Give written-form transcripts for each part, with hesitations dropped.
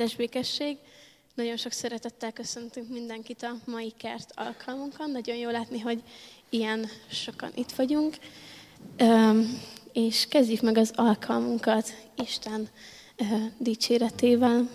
áldás békesség. Nagyon sok szeretettel köszöntünk mindenkit a mai KERT alkalmunkon. Nagyon jó látni, hogy ilyen sokan itt vagyunk. És kezdjük meg az alkalmunkat Isten dicséretével.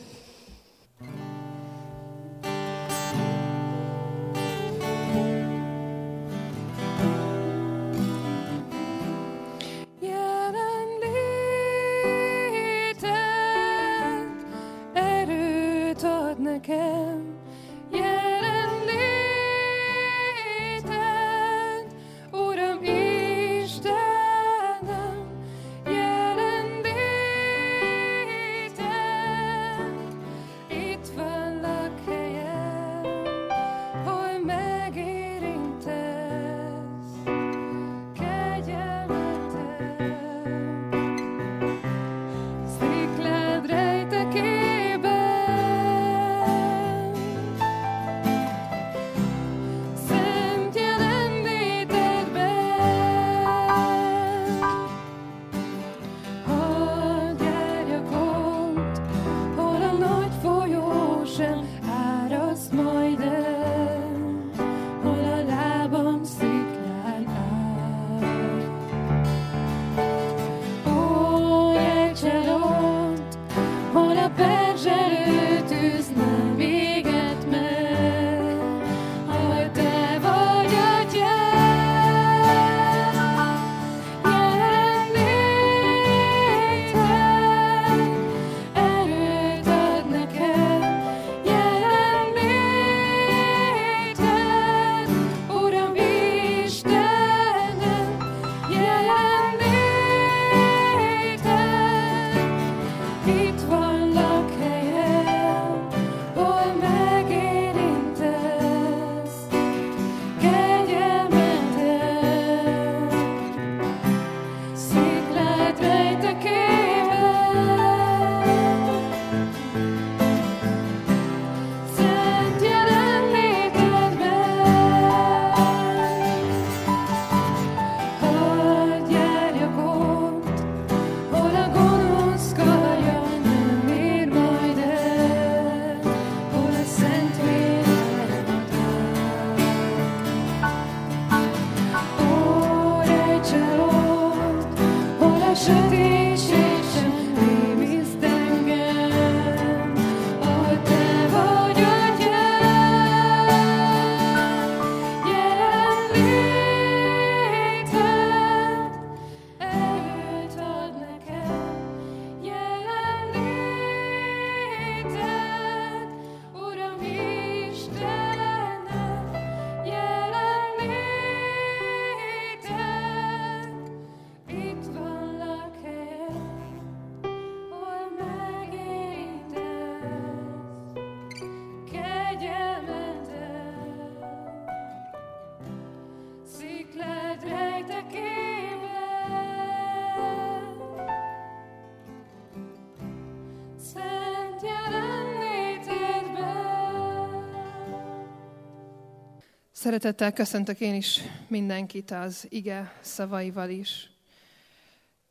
Szeretettel köszöntök én is mindenkit az ige szavaival is.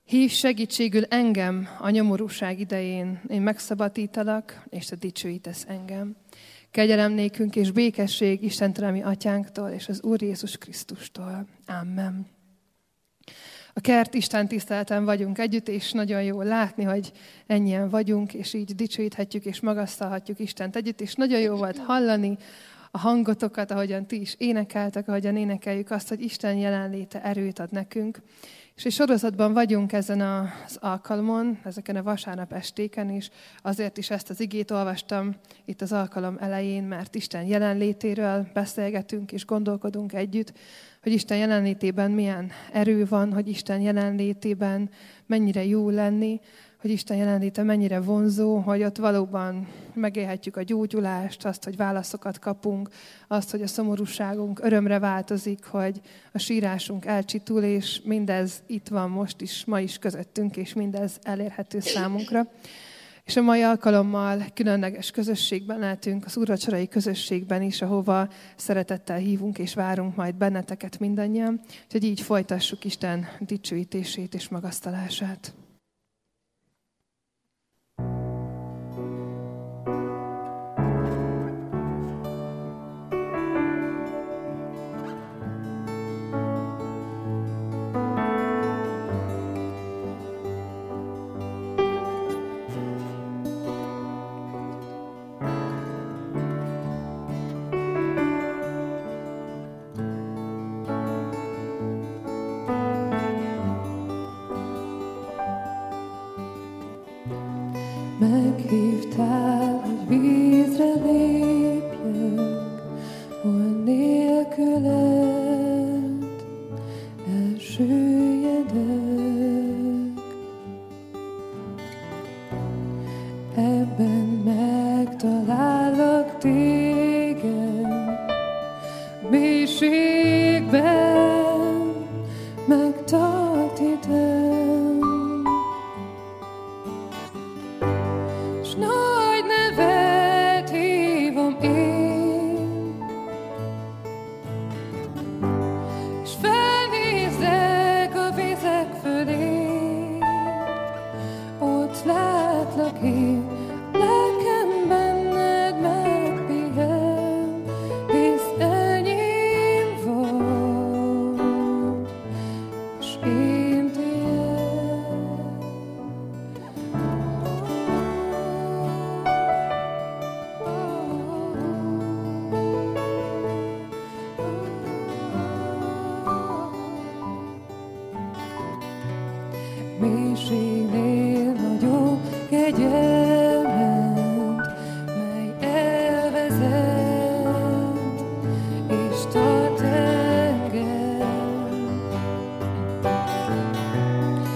Hívj segítségül engem a nyomorúság idején, én megszabadítalak, és te dicsőítesz engem. Kegyelem nékünk és békesség Istentől, ami atyánktól, és az Úr Jézus Krisztustól. Amen. A KERT Isten tiszteleten vagyunk együtt, és nagyon jó látni, hogy ennyien vagyunk, és így dicsőíthetjük és magasztalhatjuk Istent együtt, és nagyon jó volt hallani a hangotokat, ahogyan ti is énekeltek, ahogyan énekeljük azt, hogy Isten jelenléte erőt ad nekünk. És egy sorozatban vagyunk ezen az alkalmon, ezeken a vasárnap estéken is. Azért is ezt az igét olvastam itt az alkalom elején, mert Isten jelenlétéről beszélgetünk és gondolkodunk együtt, hogy Isten jelenlétében milyen erő van, hogy Isten jelenlétében mennyire jó lenni, hogy Isten jelenléte mennyire vonzó, hogy ott valóban megélhetjük a gyógyulást, azt, hogy válaszokat kapunk, azt, hogy a szomorúságunk örömre változik, hogy a sírásunk elcsitul, és mindez itt van most is, ma is közöttünk, és mindez elérhető számunkra. És a mai alkalommal különleges közösségben lehetünk, az úrvacsorai közösségben is, ahova szeretettel hívunk és várunk majd benneteket mindannyian, hogy így folytassuk Isten dicsőítését és magasztalását. hívtál, hogy vízre lépjek, hol nélküled elsüllyedek. Ebben megtalállak téged, mélységben megtart idem. S nagy nevet hívom én, és felnézek a vizek fölé. Ott látlak én, lelkem benned megpihen, hisz enyém volt, és én tiéd. Mélységnél nagyobb kegyelmed, mely elvezet és tart engem.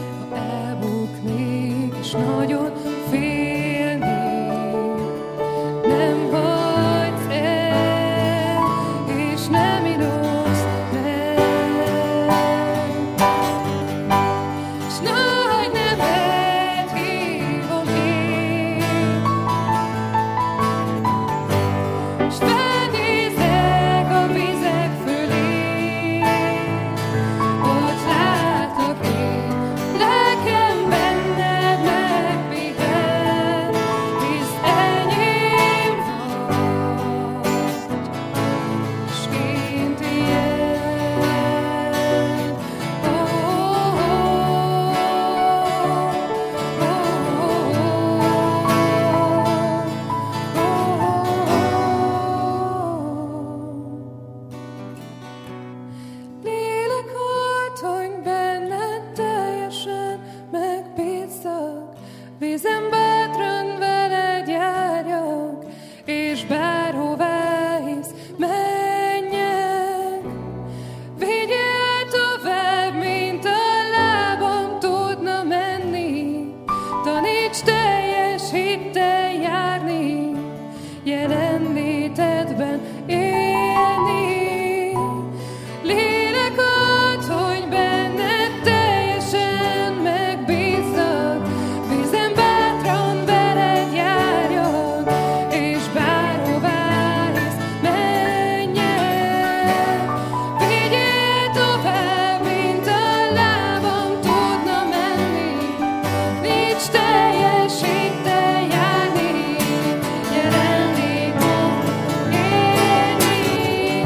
Ha elbuknék és nagyon félnék, nem hagysz el, és nem indulsz meg. Vízen bátran veled járjak, és bárhová hisz, menjek. Vigyél tovább, mint a lábam tudna menni, taníts teljes hittel járni, jelenlétedben élni. Lélek ad, hogy benned teljesen megbízzak, bátran veled járjak, és bárhová hisz, menjek. Vigyél tovább, mint a lábam tudna menni, nincs teljes hittel járni, jelenlétben élni.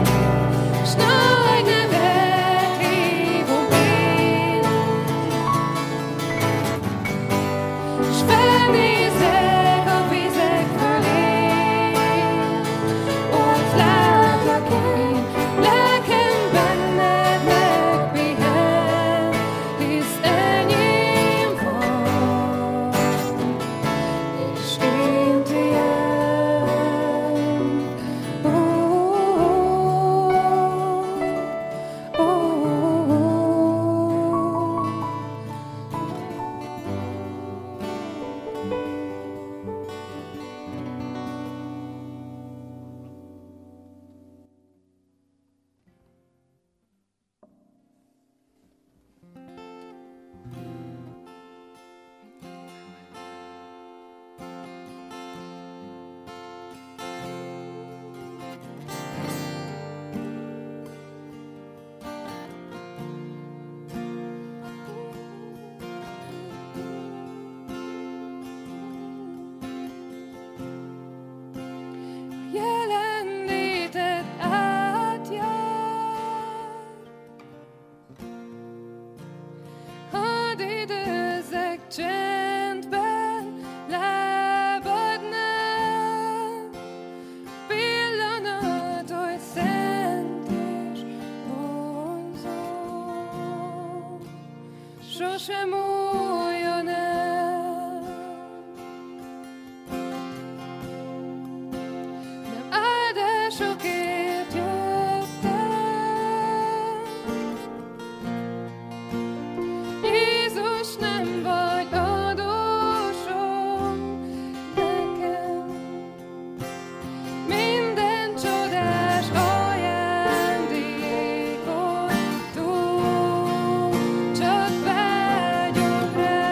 S nagy nevet hívom én, s felnézek a vizek fölé, ott látlak én, lelkem benned megpihen, hisz enyém vagy, és én tiéd. Ó, ó, ó, ó. Jelenléted átjár, hadd időzzek csendben lábadnál, pillanat oly szent és vonzó, sosem múljon el. sokért jöttem. Jézus, nem vagy adósom nekem. Minden csodás ajándékon túl csak vágyom rád.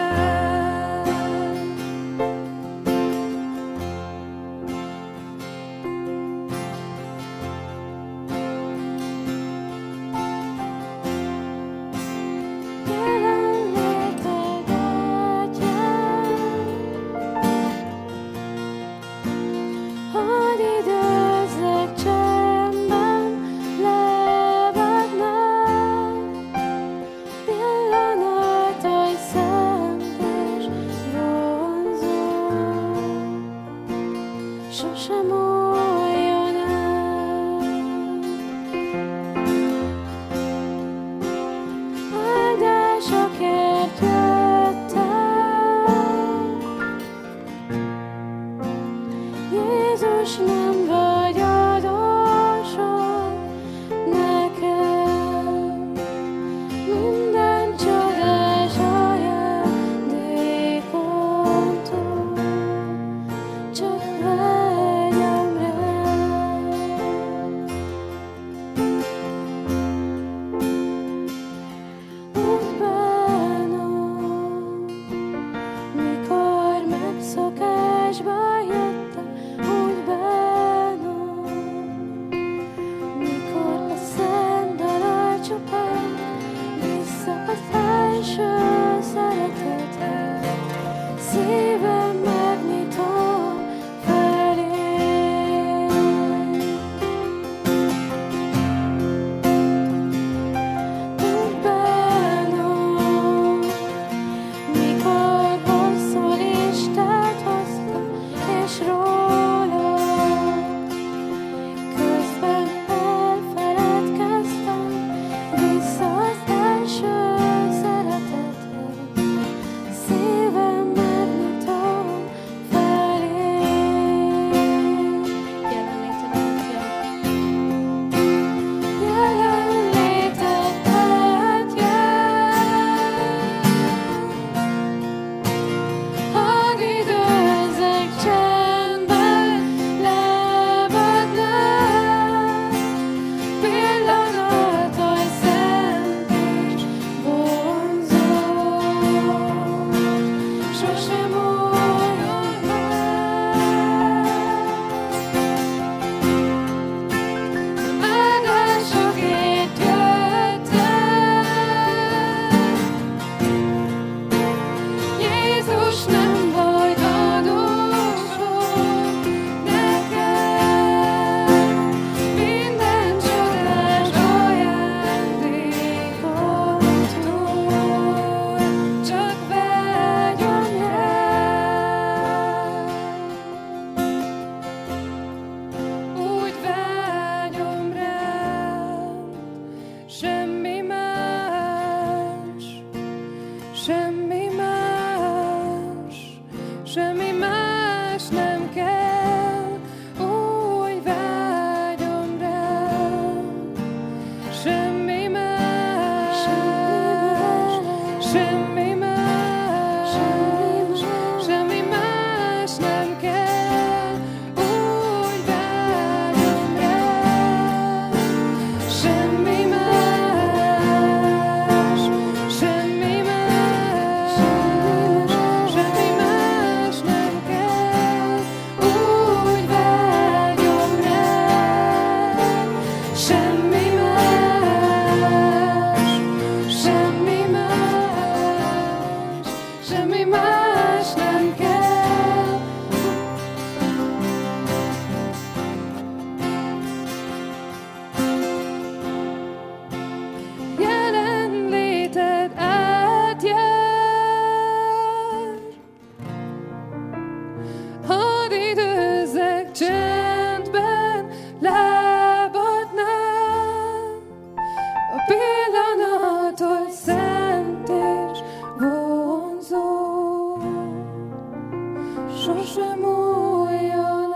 Sosem újjon el.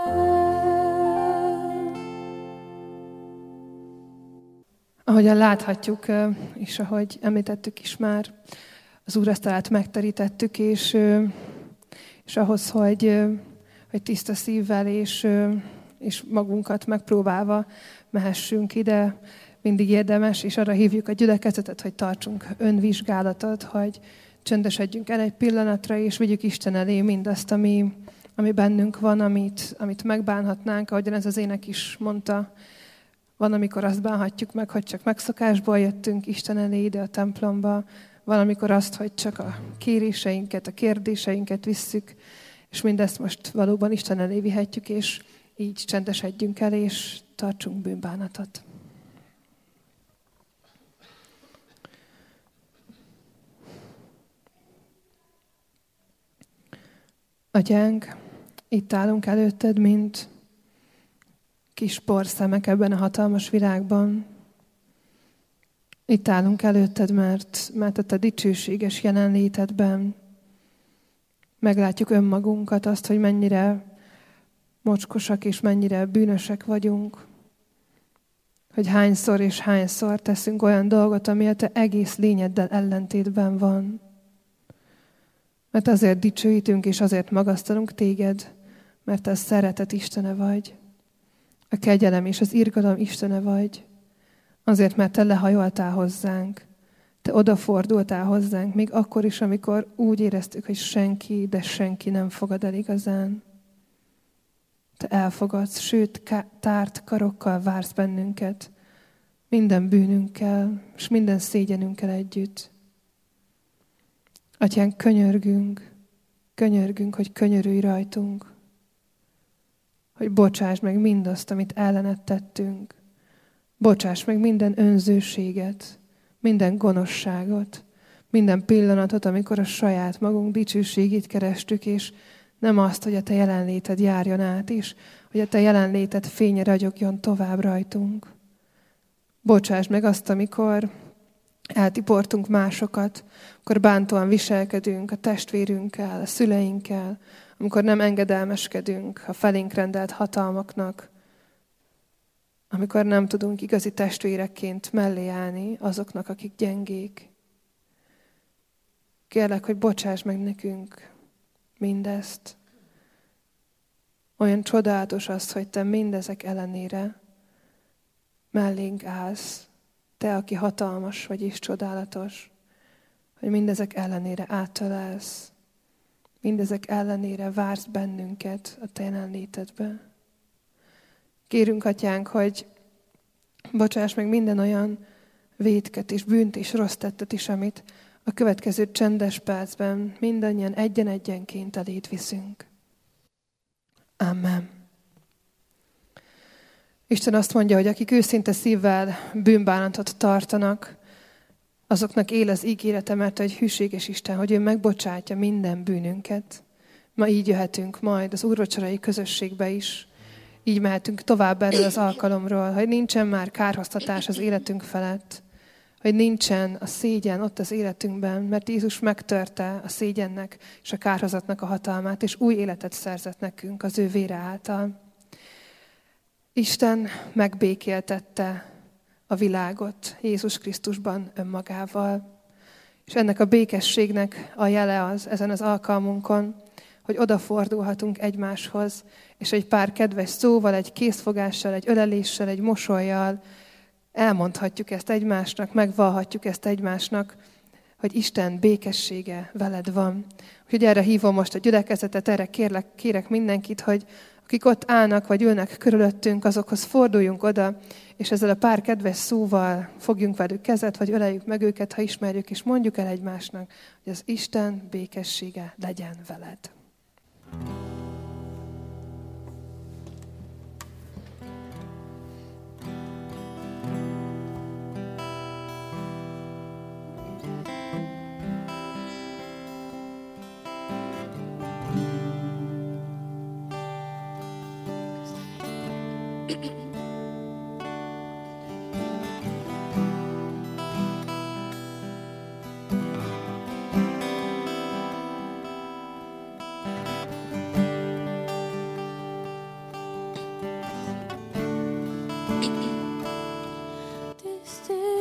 Ahogyan láthatjuk, és ahogy említettük is már, az úrasztalát megterítettük, és ahhoz, hogy tiszta szívvel és magunkat megpróbálva mehessünk ide, mindig érdemes, és arra hívjuk a gyülekezetet, hogy tartsunk önvizsgálatot, hogy csöndesedjünk el egy pillanatra, és vigyük Isten elé mindazt, ami bennünk van, amit megbánhatnánk, ahogyan ez az ének is mondta. Van, amikor azt bánhatjuk meg, hogy csak megszokásból jöttünk Isten elé ide a templomba, van, amikor azt, hogy csak a kéréseinket, a kérdéseinket visszük, és mindezt most valóban Isten elé vihetjük, és így csendesedjünk el, és tartsunk bűnbánatot. Atyánk, itt állunk előtted, mint kis porszemek ebben a hatalmas világban. Itt állunk előtted, mert a te dicsőséges jelenlétedben meglátjuk önmagunkat, azt, hogy mennyire mocskosak és mennyire bűnösek vagyunk. Hogy hányszor és hányszor teszünk olyan dolgot, ami a te egész lényeddel ellentétben van. Mert azért dicsőítünk és azért magasztalunk téged, mert a szeretet Istene vagy. A kegyelem és az irgalom Istene vagy. Azért, mert te lehajoltál hozzánk. Te odafordultál hozzánk, még akkor is, amikor úgy éreztük, hogy senki, de senki nem fogad el igazán. Te elfogadsz, sőt, tárt karokkal vársz bennünket. Minden bűnünkkel, és minden szégyenünkkel együtt. Atyánk, könyörgünk, hogy könyörülj rajtunk, hogy bocsáss meg mindazt, amit ellened tettünk. Bocsáss meg minden önzőséget, minden gonoszságot, minden pillanatot, amikor a saját magunk dicsőségét kerestük, és nem azt, hogy a te jelenléted járjon át, és hogy a te jelenléted fénye ragyogjon tovább rajtunk. Bocsáss meg azt, amikor eltiportunk másokat, amikor bántóan viselkedünk a testvérünkkel, a szüleinkkel, amikor nem engedelmeskedünk a felénk rendelt hatalmaknak, amikor nem tudunk igazi testvérekként mellé állni azoknak, akik gyengék. Kérlek, hogy bocsáss meg nekünk mindezt. Olyan csodálatos az, hogy te mindezek ellenére mellénk állsz. Te, aki hatalmas vagy és csodálatos, hogy mindezek ellenére átölelsz, mindezek ellenére vársz bennünket a te jelenlétedbe. Kérünk, Atyánk, hogy bocsáss meg minden olyan vétket és bűnt és rossz tettet is, amit a következő csendes percben mindannyian egyen-egyenként eléd viszünk. Amen. Isten azt mondja, hogy akik őszinte szívvel bűnbánatot tartanak, azoknak él az ígérete, mert egy hűséges Isten, hogy ő megbocsátja minden bűnünket. Ma így jöhetünk majd az úrvacsorai közösségbe is. Így mehetünk tovább erről az alkalomról, hogy nincsen már kárhoztatás az életünk felett, hogy nincsen a szégyen ott az életünkben, mert Jézus megtörte a szégyennek és a kárhozatnak a hatalmát, és új életet szerzett nekünk az ő vére által. Isten megbékéltette a világot Jézus Krisztusban önmagával. És ennek a békességnek a jele az ezen az alkalmunkon, hogy odafordulhatunk egymáshoz, és egy pár kedves szóval, egy készfogással, egy öleléssel, egy mosollyal elmondhatjuk ezt egymásnak, megvallhatjuk ezt egymásnak, hogy Isten békessége veled van. Úgyhogy erre hívom most a gyülekezetet, erre kérek mindenkit, hogy akik ott állnak vagy ülnek körülöttünk, azokhoz forduljunk oda, és ezzel a pár kedves szóval fogjunk velük kezet, vagy öleljük meg őket, ha ismerjük, és mondjuk el egymásnak, hogy az Isten békessége legyen veled. Still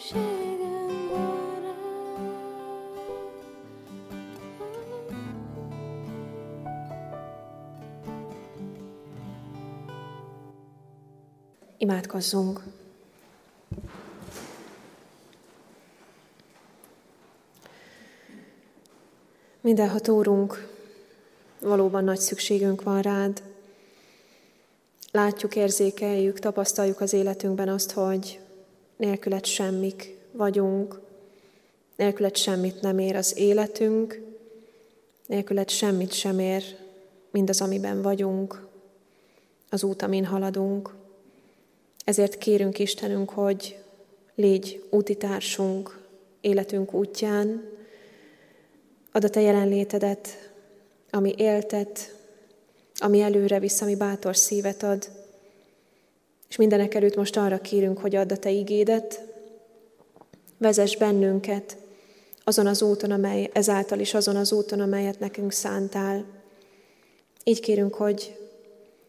szükségem van rád. Imádkozzunk! Mindenható Úrunk, valóban nagy szükségünk van rád. Látjuk, érzékeljük, tapasztaljuk az életünkben azt, hogy nélküled semmik vagyunk, nélküled semmit nem ér az életünk, nélküled semmit sem ér mindaz, amiben vagyunk, az út, amin haladunk. Ezért kérünk Istenünk, hogy légy útitársunk életünk útján, add a te jelenlétedet, ami éltet, ami előre visz, ami bátor szívet ad. És mindenek előtt most arra kérünk, hogy add a te igédet, vezess bennünket azon az úton, amely ezáltal is azon az úton, amelyet nekünk szántál. Így kérünk, hogy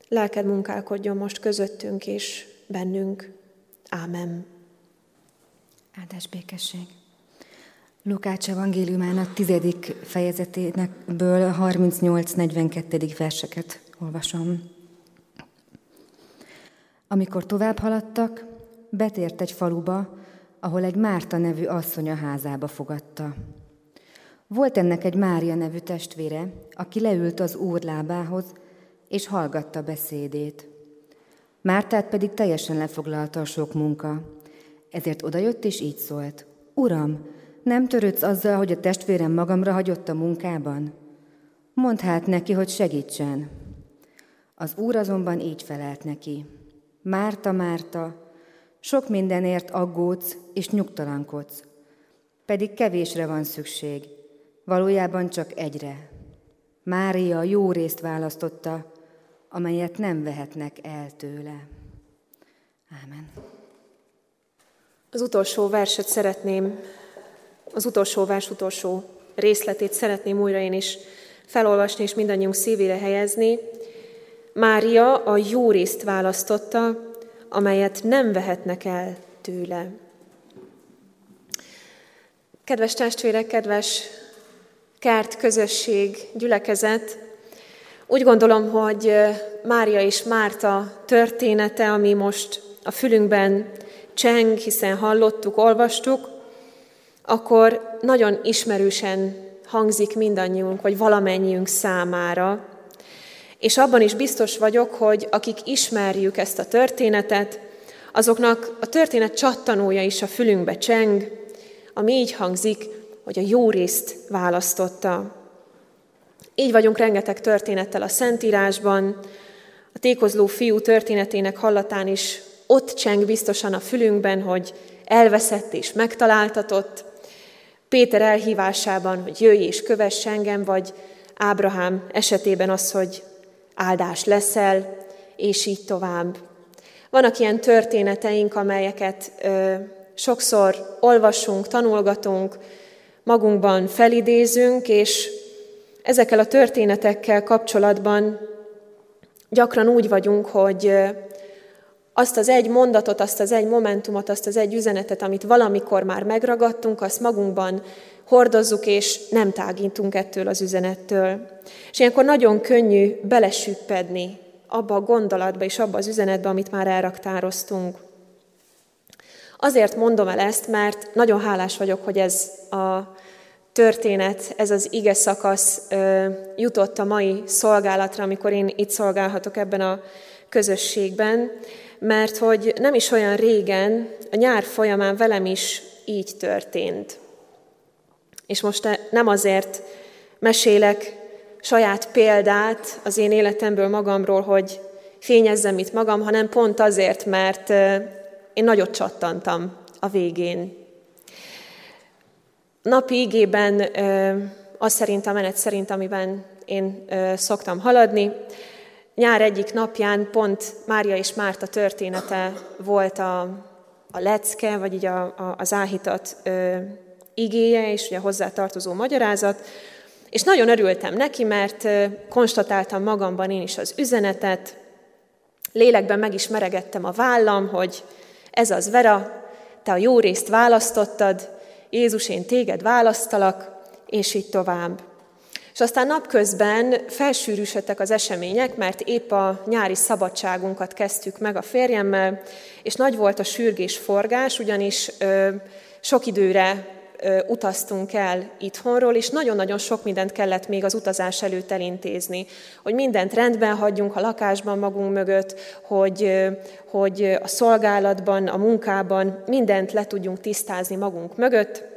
lelked munkálkodjon most közöttünk és bennünk. Ámen. Áldás békesség. Lukács evangéliumának 10. fejezeténekből 38-42. verseket olvasom. Amikor tovább haladtak, betért egy faluba, ahol egy Márta nevű asszony a házába fogadta. Volt ennek egy Mária nevű testvére, aki leült az Úr lábához, és hallgatta beszédét. Mártát pedig teljesen lefoglalta a sok munka. Ezért odajött és így szólt: Uram, nem törődsz azzal, hogy a testvérem magamra hagyott a munkában? Mondd hát neki, hogy segítsen. Az Úr azonban így felelt neki: Márta, Márta, sok mindenért aggódsz és nyugtalankodsz, pedig kevésre van szükség, valójában csak egyre. Mária jó részt választotta, amelyet nem vehetnek el tőle. Ámen. Az utolsó vers utolsó részletét szeretném újra én is felolvasni, és mindannyiunk szívére helyezni. Mária a jó részt választotta, amelyet nem vehetnek el tőle. Kedves testvérek, kedves KERT közösség, gyülekezet, úgy gondolom, hogy Mária és Márta története, ami most a fülünkben cseng, hiszen hallottuk, olvastuk, akkor nagyon ismerősen hangzik mindannyiunk, vagy valamennyiünk számára. És abban is biztos vagyok, hogy akik ismerjük ezt a történetet, azoknak a történet csattanója is a fülünkbe cseng, ami így hangzik, hogy a jó részt választotta. Így vagyunk rengeteg történettel a Szentírásban, a tékozló fiú történetének hallatán is ott cseng biztosan a fülünkben, hogy elveszett és megtaláltatott, Péter elhívásában, hogy jöjj és kövess engem, vagy Ábrahám esetében az, hogy áldás leszel, és így tovább. Vannak ilyen történeteink, amelyeket sokszor olvasunk, tanulgatunk, magunkban felidézünk, és ezekkel a történetekkel kapcsolatban gyakran úgy vagyunk, hogy azt az egy mondatot, azt az egy momentumot, azt az egy üzenetet, amit valamikor már megragadtunk, azt magunkban hordozzuk, és nem tágítunk ettől az üzenettől. És ilyenkor nagyon könnyű belesüppedni abba a gondolatba és abba az üzenetbe, amit már elraktároztunk. Azért mondom el ezt, mert nagyon hálás vagyok, hogy ez a történet, ez az ige szakasz jutott a mai szolgálatra, amikor én itt szolgálhatok ebben a közösségben, mert hogy nem is olyan régen, a nyár folyamán velem is így történt. És most nem azért mesélek saját példát az én életemből magamról, hogy fényezzem itt magam, hanem pont azért, mert én nagyot csattantam a végén. Napi igében, az szerint a menet szerint, amiben én szoktam haladni, nyár egyik napján pont Mária és Márta története volt a lecke, vagy így az áhítat igéje, és ugye hozzátartozó magyarázat. És nagyon örültem neki, mert konstatáltam magamban én is az üzenetet. Lélekben meg is meregettem a vállam, hogy ez az Vera, te a jó részt választottad, Jézus, én téged választalak, és így tovább. És aztán napközben felsűrűsödtek az események, mert épp a nyári szabadságunkat kezdtük meg a férjemmel, és nagy volt a sürgésforgás, ugyanis sok időre utaztunk el itthonról, és nagyon-nagyon sok mindent kellett még az utazás előtt elintézni. Hogy mindent rendben hagyjunk a lakásban magunk mögött, hogy a szolgálatban, a munkában mindent le tudjunk tisztázni magunk mögött.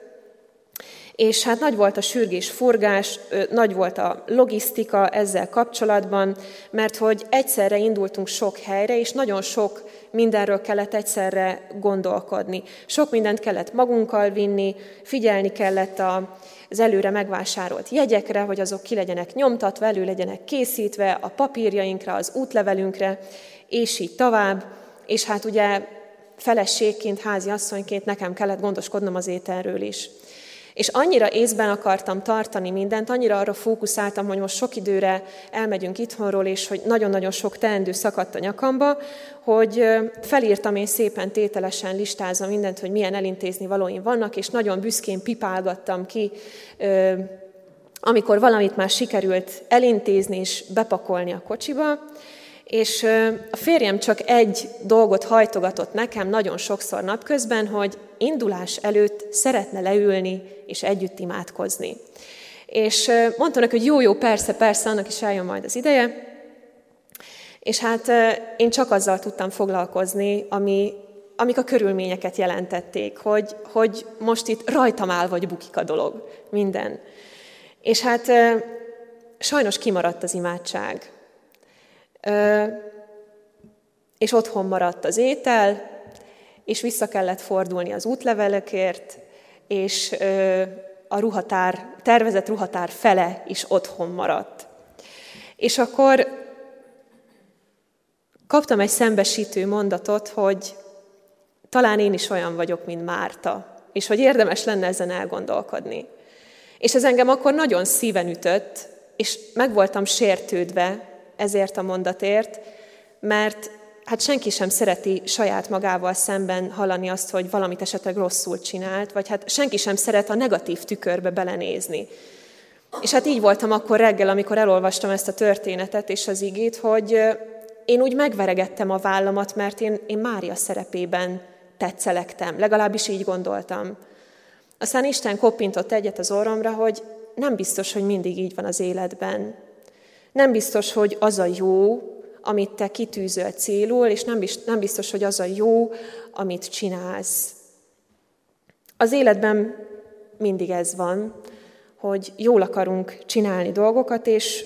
És hát nagy volt a sürgésforgás, nagy volt a logisztika ezzel kapcsolatban, mert hogy egyszerre indultunk sok helyre, és nagyon sok mindenről kellett egyszerre gondolkodni. Sok mindent kellett magunkkal vinni, figyelni kellett az előre megvásárolt jegyekre, hogy azok ki legyenek nyomtatva, elő legyenek készítve, a papírjainkra, az útlevelünkre, és így tovább. És hát ugye feleségként, háziasszonyként nekem kellett gondoskodnom az ételről is. És annyira észben akartam tartani mindent, annyira arra fókuszáltam, hogy most sok időre elmegyünk itthonról, és hogy nagyon-nagyon sok teendő szakadt a nyakamba, hogy felírtam én szépen tételesen, listázom mindent, hogy milyen elintézni valóim vannak, és nagyon büszkén pipálgattam ki, amikor valamit már sikerült elintézni és bepakolni a kocsiba. És a férjem csak egy dolgot hajtogatott nekem nagyon sokszor napközben, hogy indulás előtt szeretne leülni és együtt imádkozni. És mondtam neki, hogy jó, persze, annak is eljön majd az ideje. És hát én csak azzal tudtam foglalkozni, amik a körülményeket jelentették, hogy most itt rajtam áll vagy bukik a dolog, minden. És hát sajnos kimaradt az imádság. És otthon maradt az étel, és vissza kellett fordulni az útlevelekért, és a tervezett ruhatár fele is otthon maradt. És akkor kaptam egy szembesítő mondatot, hogy talán én is olyan vagyok, mint Márta, és hogy érdemes lenne ezen elgondolkodni. És ez engem akkor nagyon szíven ütött, és meg voltam sértődve ezért a mondatért, mert hát senki sem szereti saját magával szemben hallani azt, hogy valamit esetleg rosszul csinált, vagy hát senki sem szeret a negatív tükörbe belenézni. És hát így voltam akkor reggel, amikor elolvastam ezt a történetet és az igét, hogy én úgy megveregettem a vállamat, mert én Mária szerepében tetszelektem, legalábbis így gondoltam. Aztán Isten koppintott egyet az orromra, hogy nem biztos, hogy mindig így van az életben. Nem biztos, hogy az a jó, amit te kitűzöl célul, és nem biztos, hogy az a jó, amit csinálsz. Az életben mindig ez van, hogy jól akarunk csinálni dolgokat, és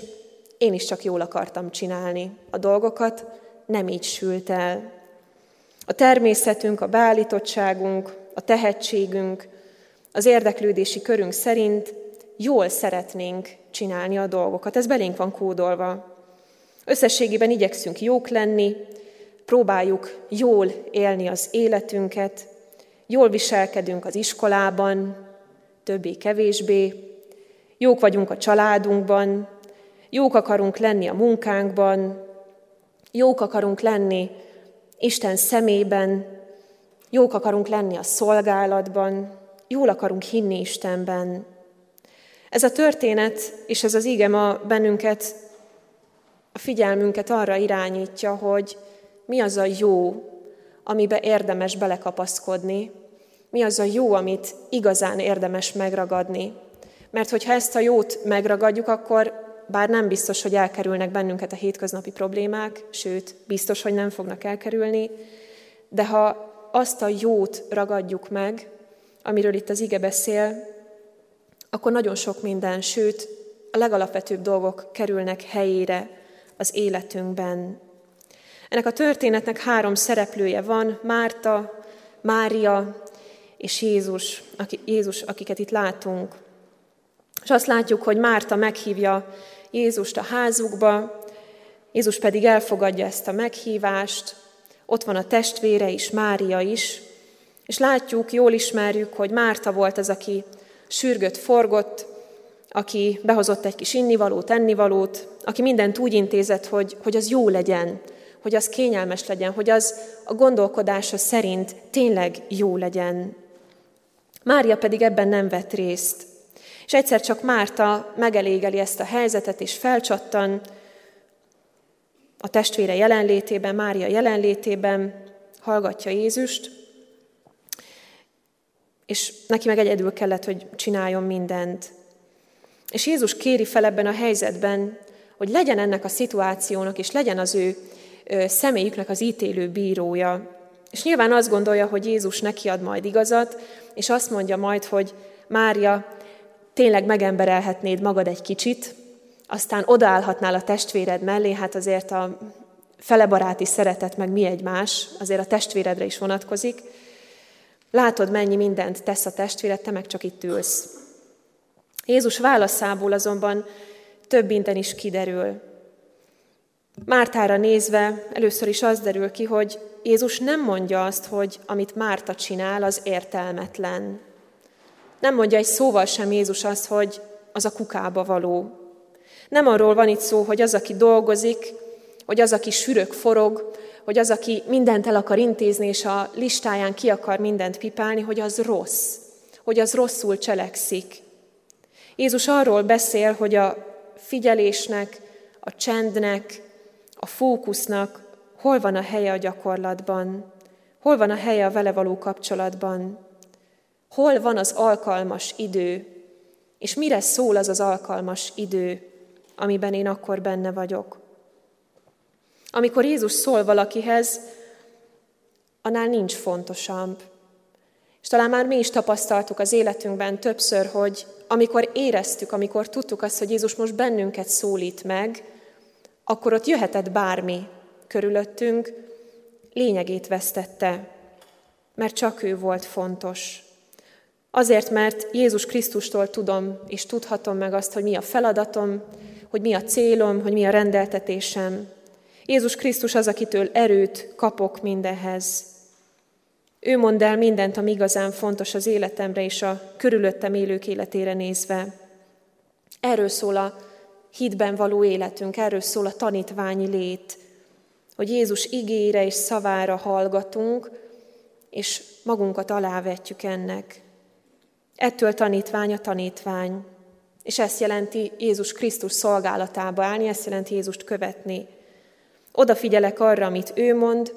én is csak jól akartam csinálni a dolgokat, nem így sült el. A természetünk, a beállítottságunk, a tehetségünk, az érdeklődési körünk szerint jól szeretnénk csinálni a dolgokat. Ez belénk van kódolva. Összességében igyekszünk jók lenni, próbáljuk jól élni az életünket, jól viselkedünk az iskolában, többé-kevésbé, jók vagyunk a családunkban, jók akarunk lenni a munkánkban, jók akarunk lenni Isten szemében, jók akarunk lenni a szolgálatban, jól akarunk hinni Istenben. Ez a történet és ez az ige ma bennünket, a figyelmünket arra irányítja, hogy mi az a jó, amiben érdemes belekapaszkodni, mi az a jó, amit igazán érdemes megragadni. Mert hogyha ezt a jót megragadjuk, akkor bár nem biztos, hogy elkerülnek bennünket a hétköznapi problémák, sőt, biztos, hogy nem fognak elkerülni, de ha azt a jót ragadjuk meg, amiről itt az ige beszél, akkor nagyon sok minden, sőt, a legalapvetőbb dolgok kerülnek helyére az életünkben. Ennek a történetnek 3 szereplője van, Márta, Mária és Jézus, akiket itt látunk. És azt látjuk, hogy Márta meghívja Jézust a házukba, Jézus pedig elfogadja ezt a meghívást, ott van a testvére is, Mária is, és látjuk, jól ismerjük, hogy Márta volt az, aki sürgött, forgott, aki behozott egy kis innivalót, ennivalót, aki mindent úgy intézett, hogy az jó legyen, hogy az kényelmes legyen, hogy az a gondolkodása szerint tényleg jó legyen. Mária pedig ebben nem vett részt. És egyszer csak Márta megelégeli ezt a helyzetet, és felcsattan a testvére jelenlétében, Mária jelenlétében, hallgatja Jézust, és neki meg egyedül kellett, hogy csináljon mindent. És Jézus kéri fel ebben a helyzetben, hogy legyen ennek a szituációnak, és legyen az ő személyüknek az ítélő bírója. És nyilván azt gondolja, hogy Jézus neki ad majd igazat, és azt mondja majd, hogy Mária, tényleg megemberelhetnéd magad egy kicsit, aztán odaállhatnál a testvéred mellé, hát azért a felebaráti szeretet meg mi egymás, azért a testvéredre is vonatkozik. Látod, mennyi mindent tesz a testvéred, te meg csak itt ülsz. Jézus válaszából azonban több minden is kiderül. Mártára nézve először is az derül ki, hogy Jézus nem mondja azt, hogy amit Márta csinál, az értelmetlen. Nem mondja egy szóval sem Jézus azt, hogy az a kukába való. Nem arról van itt szó, hogy az, aki dolgozik, hogy az, aki sürög, forog, hogy az, aki mindent el akar intézni, és a listáján ki akar mindent pipálni, hogy az rossz, hogy az rosszul cselekszik. Jézus arról beszél, hogy a figyelésnek, a csendnek, a fókusznak hol van a helye a gyakorlatban, hol van a helye a vele való kapcsolatban, hol van az alkalmas idő, és mire szól az az alkalmas idő, amiben én akkor benne vagyok. Amikor Jézus szól valakihez, annál nincs fontosabb. És talán már mi is tapasztaltuk az életünkben többször, hogy amikor éreztük, amikor tudtuk azt, hogy Jézus most bennünket szólít meg, akkor ott jöhetett bármi körülöttünk, lényegét vesztette, mert csak ő volt fontos. Azért, mert Jézus Krisztustól tudom és tudhatom meg azt, hogy mi a feladatom, hogy mi a célom, hogy mi a rendeltetésem. Jézus Krisztus az, akitől erőt kapok mindehez. Ő mond el mindent, ami igazán fontos az életemre és a körülöttem élők életére nézve. Erről szól a hitben való életünk, erről szól a tanítványi lét, hogy Jézus igéire és szavára hallgatunk, és magunkat alávetjük ennek. Ettől tanítvány a tanítvány, és ezt jelenti Jézus Krisztus szolgálatába állni, ezt jelenti Jézust követni. Odafigyelek arra, amit ő mond,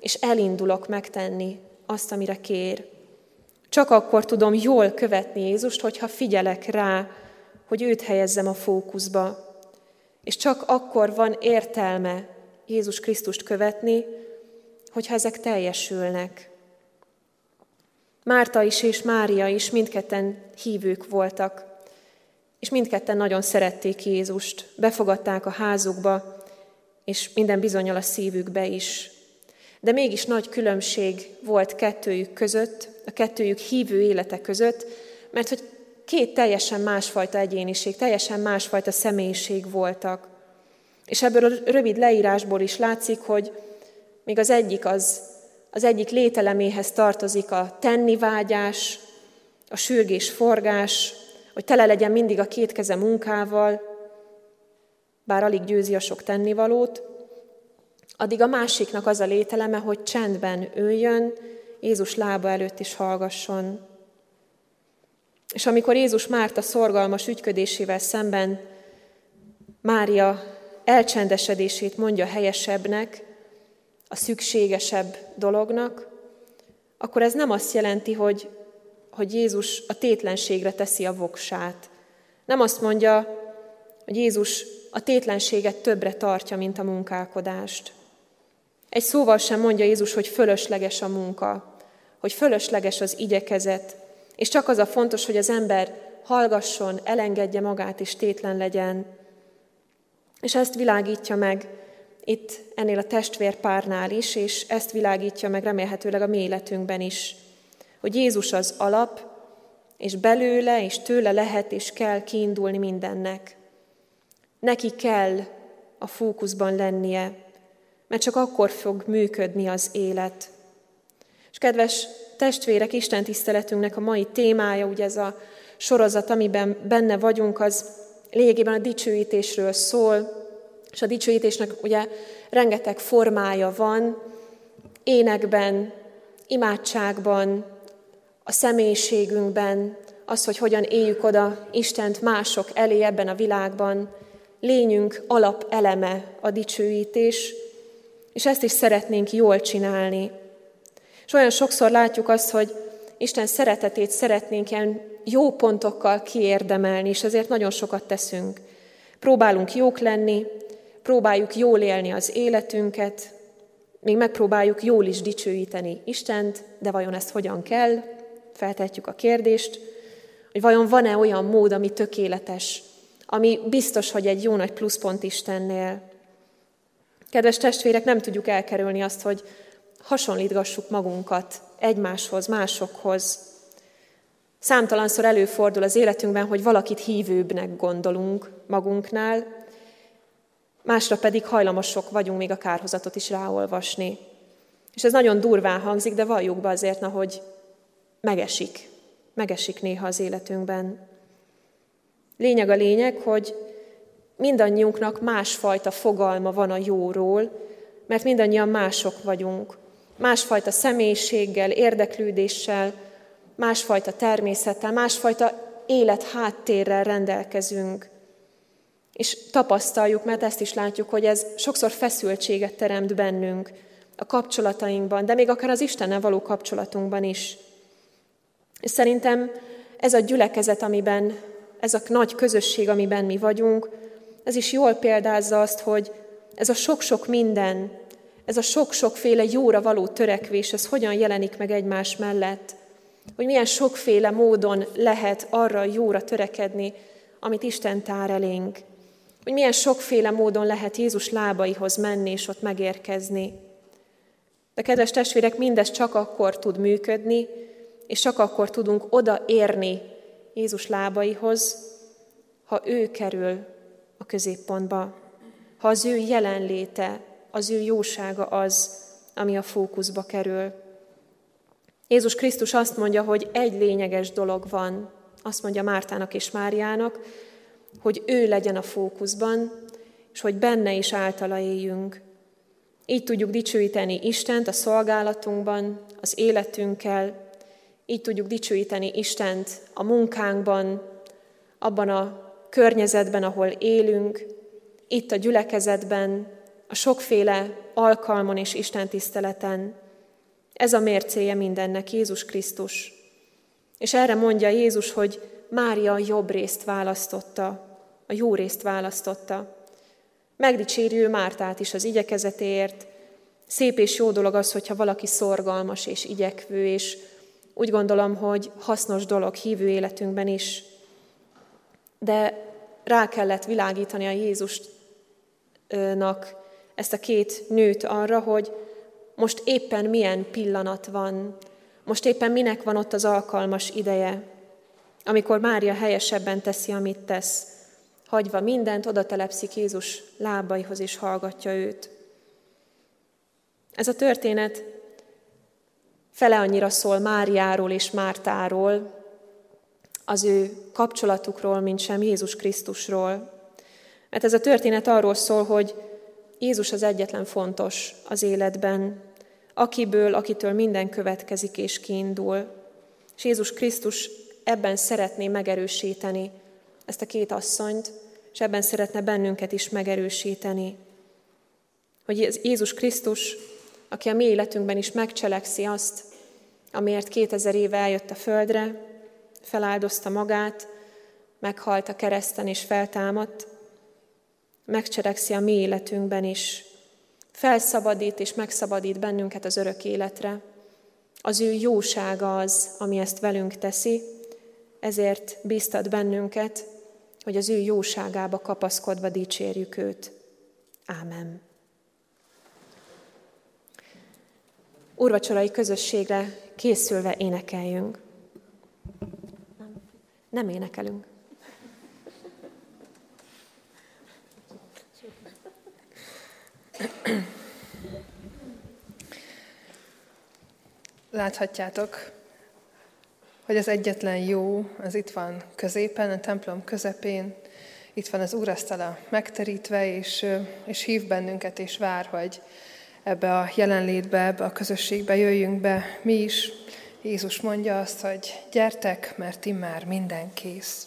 és elindulok megtenni azt, amire kér. Csak akkor tudom jól követni Jézust, hogyha figyelek rá, hogy őt helyezzem a fókuszba. És csak akkor van értelme Jézus Krisztust követni, hogyha ezek teljesülnek. Márta is és Mária is mindketten hívők voltak, és mindketten nagyon szerették Jézust, befogadták a házukba, és minden bizonnyal a szívükbe is. De mégis nagy különbség volt kettőjük között, a kettőjük hívő élete között, mert hogy két teljesen másfajta egyéniség, teljesen másfajta személyiség voltak. És ebből a rövid leírásból is látszik, hogy még az egyik az egyik lételeméhez tartozik a tennivágyás, a sürgés-forgás, hogy tele legyen mindig a két keze munkával, bár alig győzi a sok tennivalót, addig a másiknak az a lételeme, hogy csendben üljön, Jézus lába előtt is hallgasson. És amikor Jézus Márta szorgalmas ügyködésével szemben Mária elcsendesedését mondja helyesebbnek, a szükségesebb dolognak, akkor ez nem azt jelenti, hogy Jézus a tétlenségre teszi a voksát. Nem azt mondja, hogy Jézus a tétlenséget többre tartja, mint a munkálkodást. Egy szóval sem mondja Jézus, hogy fölösleges a munka, hogy fölösleges az igyekezet, és csak az a fontos, hogy az ember hallgasson, elengedje magát, és tétlen legyen. És ezt világítja meg itt ennél a testvérpárnál is, és ezt világítja meg remélhetőleg a mi életünkben is, hogy Jézus az alap, és belőle, és tőle lehet, és kell kiindulni mindennek. Neki kell a fókuszban lennie, mert csak akkor fog működni az élet. És kedves testvérek, Isten tiszteletünknek a mai témája, ugye ez a sorozat, amiben benne vagyunk, az lényegében a dicsőítésről szól, És a dicsőítésnek ugye rengeteg formája van, énekben, imádságban, a személyiségünkben, az, hogy hogyan éljük oda Istent mások elé ebben a világban, lényünk alapeleme a dicsőítés, és ezt is szeretnénk jól csinálni. És olyan sokszor látjuk azt, hogy Isten szeretetét szeretnénk ilyen jó pontokkal kiérdemelni, és ezért nagyon sokat teszünk. Próbálunk jók lenni, próbáljuk jól élni az életünket, még megpróbáljuk jól is dicsőíteni Istent, de vajon ezt hogyan kell? Feltetjük a kérdést, hogy vajon van-e olyan mód, ami tökéletes, ami biztos, hogy egy jó nagy pluszpont Istennél. Kedves testvérek, nem tudjuk elkerülni azt, hogy hasonlítgassuk magunkat egymáshoz, másokhoz. Számtalanszor előfordul az életünkben, hogy valakit hívőbbnek gondolunk magunknál, másra pedig hajlamosok vagyunk még a kárhozatot is ráolvasni. És ez nagyon durván hangzik, de valljuk be azért, hogy megesik néha az életünkben. Lényeg a lényeg, hogy mindannyiunknak másfajta fogalma van a jóról, mert mindannyian mások vagyunk. Másfajta személyiséggel, érdeklődéssel, másfajta természettel, másfajta életháttérrel rendelkezünk. És tapasztaljuk, mert ezt is látjuk, hogy ez sokszor feszültséget teremt bennünk a kapcsolatainkban, de még akár az Istennel való kapcsolatunkban is. És szerintem ez a gyülekezet, amiben, ez a nagy közösség, amiben mi vagyunk, ez is jól példázza azt, hogy ez a sok-sok minden, ez a sok-sokféle jóra való törekvés, ez hogyan jelenik meg egymás mellett, hogy milyen sokféle módon lehet arra jóra törekedni, amit Isten tár elénk, hogy milyen sokféle módon lehet Jézus lábaihoz menni és ott megérkezni. De kedves testvérek, mindez csak akkor tud működni, és csak akkor tudunk odaérni Jézus lábaihoz, ha ő kerül a középpontba, ha az ő jelenléte, az ő jósága az, ami a fókuszba kerül. Jézus Krisztus azt mondja, hogy egy lényeges dolog van, azt mondja Mártának és Máriának, hogy ő legyen a fókuszban, és hogy benne is általa éljünk. Így tudjuk dicsőíteni Istent a szolgálatunkban, az életünkkel, így tudjuk dicsőíteni Istent a munkánkban, abban a környezetben, ahol élünk, itt a gyülekezetben, a sokféle alkalmon és istentiszteleten. Ez a mércéje mindennek, Jézus Krisztus. És erre mondja Jézus, hogy Mária a jobb részt választotta, a jó részt választotta. Megdicséri ő Mártát is az igyekezetéért. Szép és jó dolog az, hogyha valaki szorgalmas és igyekvő, és úgy gondolom, hogy hasznos dolog hívő életünkben is. De rá kellett világítani a Jézusnak ezt a két nőt arra, hogy most éppen milyen pillanat van, most éppen minek van ott az alkalmas ideje, amikor Mária helyesebben teszi, amit tesz, hagyva mindent, oda telepszik Jézus lábaihoz és hallgatja őt. Ez a történet fele annyira szól Máriáról és Mártáról, az ő kapcsolatukról, mint sem Jézus Krisztusról. Mert ez a történet arról szól, hogy Jézus az egyetlen fontos az életben, akitől minden következik és kiindul. És Jézus Krisztus ebben szeretné megerősíteni ezt a két asszonyt, és ebben szeretne bennünket is megerősíteni. Hogy Jézus Krisztus, aki a mi életünkben is megcselekszi azt, amiért 2000 éve eljött a földre, feláldozta magát, meghalt a kereszten és feltámadt, megcselekszi a mi életünkben is. Felszabadít és megszabadít bennünket az örök életre. Az ő jósága az, ami ezt velünk teszi, ezért bíztat bennünket, hogy az ő jóságába kapaszkodva dicsérjük őt. Ámen. Úrvacsorai közösségre készülve énekeljünk. Nem énekelünk. Láthatjátok, hogy az egyetlen jó, az itt van középen, a templom közepén, itt van az úrasztala megterítve, és hív bennünket, és vár, hogy ebbe a jelenlétbe, ebbe a közösségbe jöjjünk be mi is. Jézus mondja azt, hogy gyertek, mert immár minden kész.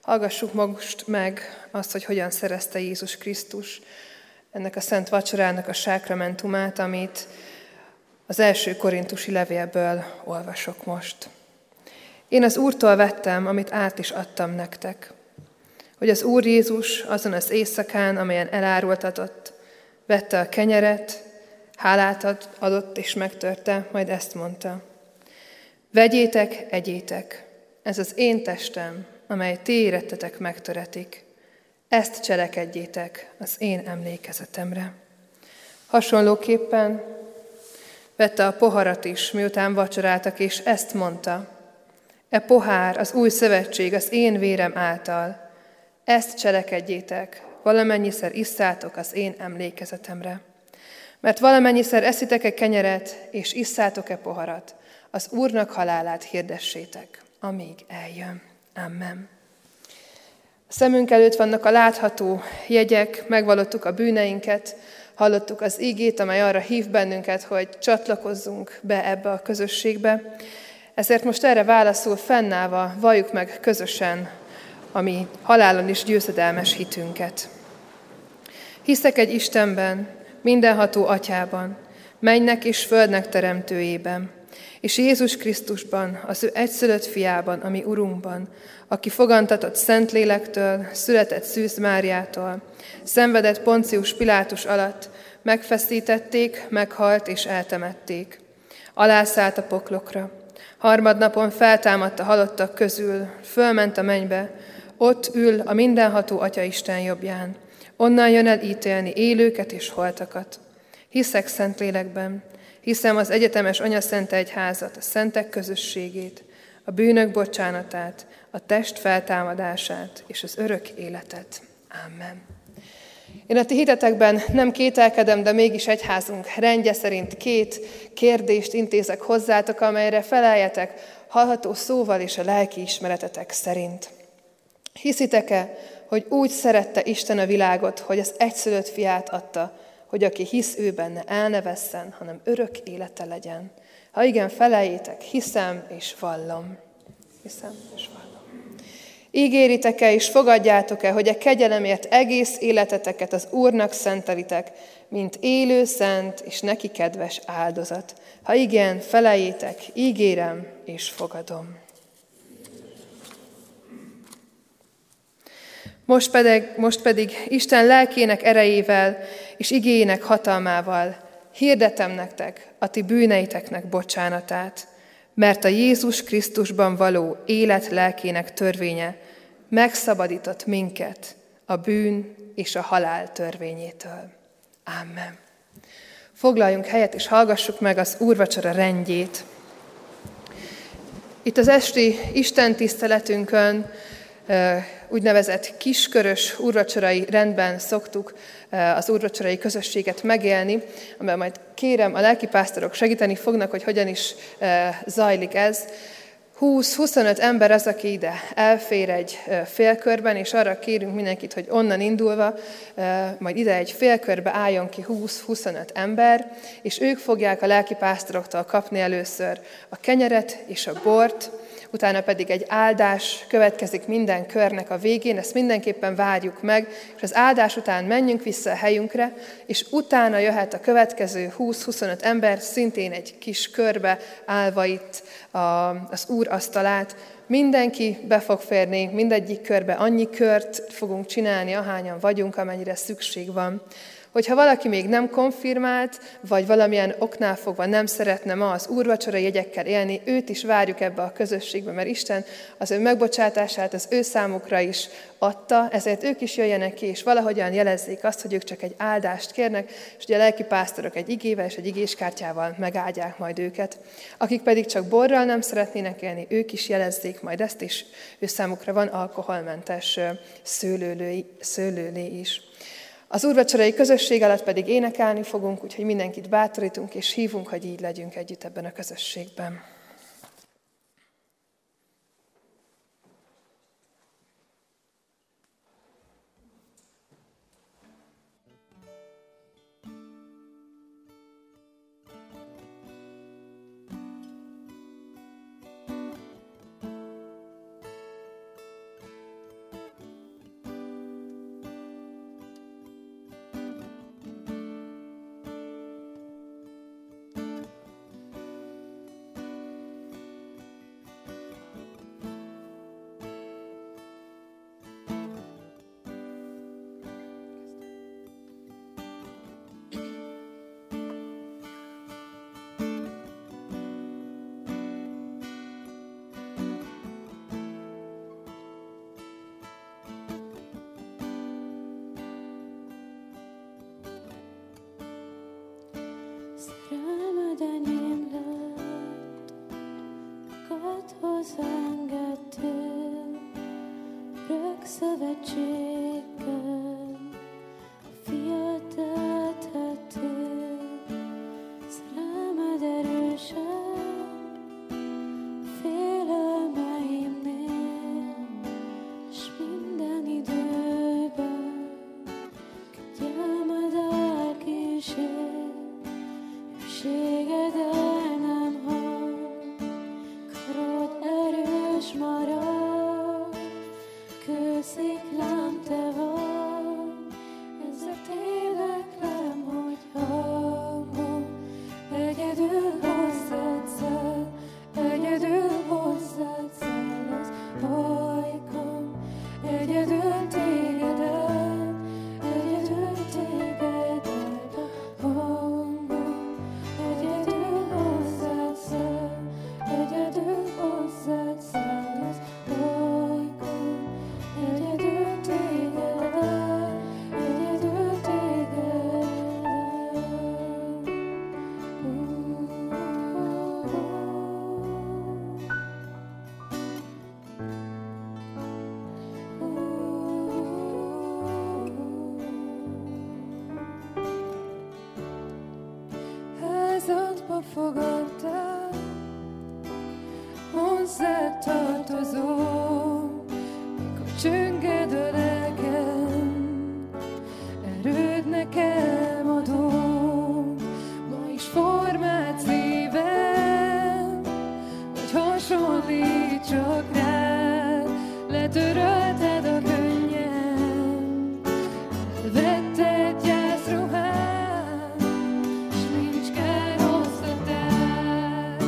Hallgassuk most meg azt, hogy hogyan szerezte Jézus Krisztus ennek a Szent Vacsorának a sákramentumát, amit az első korintusi levélből olvasok most. Én az Úrtól vettem, amit át is adtam nektek, hogy az Úr Jézus azon az éjszakán, amelyen elárultatott, vette a kenyeret, hálát adott és megtörte, majd ezt mondta. Vegyétek, egyétek, ez az én testem, amely ti érettetek megtöretik. Ezt cselekedjétek az én emlékezetemre. Hasonlóképpen vette a poharat is, miután vacsoráltak, és ezt mondta. E pohár az új szövetség az én vérem által. Ezt cselekedjétek, valamennyiszer isszátok az én emlékezetemre. Mert valamennyiszer eszitek-e kenyeret, és isszátok-e poharat, az Úrnak halálát hirdessétek, amíg eljön. Amen. A szemünk előtt vannak a látható jegyek, megvallottuk a bűneinket, hallottuk az ígét, amely arra hív bennünket, hogy csatlakozzunk be ebbe a közösségbe. Ezért most erre válaszul fennállva valljuk meg közösen a mi halálon is győzedelmes hitünket. Hiszek egy Istenben, mindenható Atyában, mennynek és földnek teremtőjében, és Jézus Krisztusban, az ő egyszülött fiában, ami Urunkban, aki fogantatott Szentlélektől, született Szűz Máriától, szenvedett Poncius Pilátus alatt, megfeszítették, meghalt és eltemették. Alászállt a poklokra. Harmadnapon feltámadt a halottak közül, fölment a mennybe, ott ül a mindenható Atyaisten jobbján. Onnan jön el ítélni élőket és holtakat. Hiszek Szentlélekben, hiszem az egyetemes anyaszent egyházat, a szentek közösségét, a bűnök bocsánatát, a test feltámadását és az örök életet. Amen. Én a ti hitetekben nem kételkedem, de mégis egyházunk rendje szerint két kérdést intézek hozzátok, amelyre feleljetek hallható szóval és a lelki ismeretetek szerint. Hiszitek-e, hogy úgy szerette Isten a világot, hogy az egyszülött fiát adta, hogy aki hisz ő benne, el ne vesszen, hanem örök élete legyen? Ha igen, feleljétek, hiszem és vallom. Hiszem és vallom. Ígéritek-e és fogadjátok-e, hogy a kegyelemért egész életeteket az Úrnak szentelitek, mint élő, szent és neki kedves áldozat? Ha igen, feleljétek, ígérem és fogadom. Most pedig Isten lelkének erejével és igéinek hatalmával hirdetem nektek a ti bűneiteknek bocsánatát, mert a Jézus Krisztusban való élet lelkének törvénye megszabadított minket a bűn és a halál törvényétől. Amen. Foglaljunk helyet és hallgassuk meg az úrvacsora rendjét. Itt az esti istentiszteletünkön úgynevezett kiskörös úrvacsorai rendben szoktuk az úrvacsorai közösséget megélni, amiben majd kérem a lelkipásztorok segíteni fognak, hogy hogyan is zajlik ez. 20-25 ember az, aki ide elfér egy félkörben, és arra kérünk mindenkit, hogy onnan indulva, majd ide egy félkörbe álljon ki 20-25 ember, és ők fogják a lelkipásztoroktól kapni először a kenyeret és a bort, utána pedig egy áldás következik minden körnek a végén, ezt mindenképpen várjuk meg, és az áldás után menjünk vissza a helyünkre, és utána jöhet a következő 20-25 ember, szintén egy kis körbe állva itt az Úr asztalát. Mindenki be fog férni, mindegyik körbe annyi kört fogunk csinálni, ahányan vagyunk, amennyire szükség van. Hogyha valaki még nem konfirmált, vagy valamilyen oknál fogva nem szeretne ma az úrvacsorai jegyekkel élni, őt is várjuk ebbe a közösségbe, mert Isten az ő megbocsátását az ő számukra is adta, ezért ők is jöjjenek ki, és valahogyan jelezzék azt, hogy ők csak egy áldást kérnek, és ugye a lelkipásztorok egy igével és egy igéskártyával megáldják majd őket. Akik pedig csak borral nem szeretnének élni, ők is jelezzék majd ezt, és ő számukra van alkoholmentes szőlőlé is. Az úrvacsorai közösség alatt pedig énekelni fogunk, úgyhogy mindenkit bátorítunk és hívunk, hogy így legyünk együtt ebben a közösségben. szövetségben a fiat áthettél, s rámed erősebb a félelmeimnél, s minden időben kegyelmed elkísér, hűséged el nem hal, karod erős marad. Kősziklám te vagy, ezért éneklem, hogy hangom egyedül hozzád száll az ajkam, egyedül téged el, egyedül téged el a hangom, egyedül hozzád száll, egyedül hozzád száll az ajkam. Egyedül téged el, egyedül téged el. Házadba fogadtál, hozzá tartozom. Csünged a lelkem, erőd nekem adom, ma is formát szívem, hogy hasonlítsak rád, letörölted a könnyem, elvetted gyászruhám, s nincs károsztatás,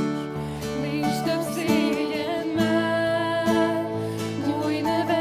nincs több szégyen már, új neve.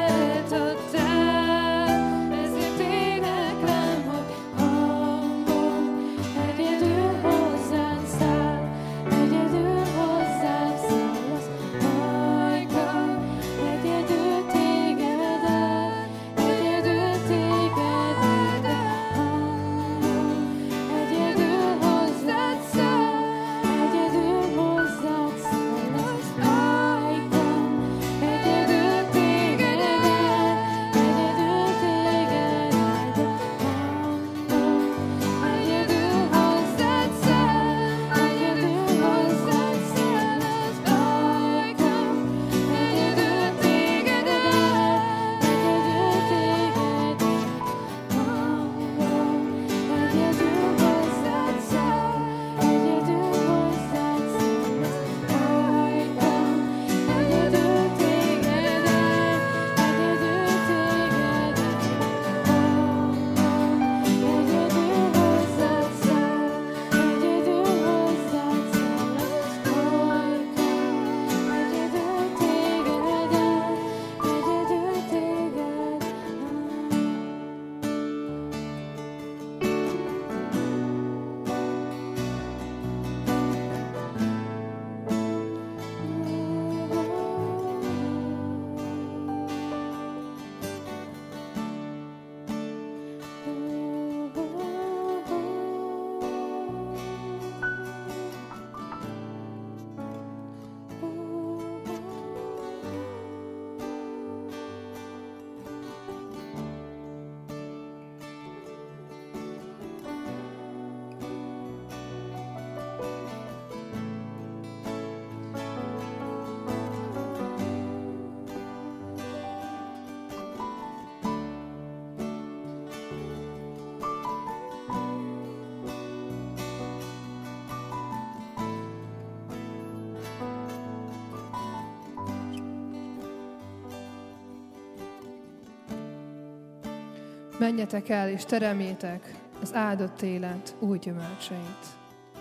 Menjetek el és teremjétek az áldott élet új gyümölcseit.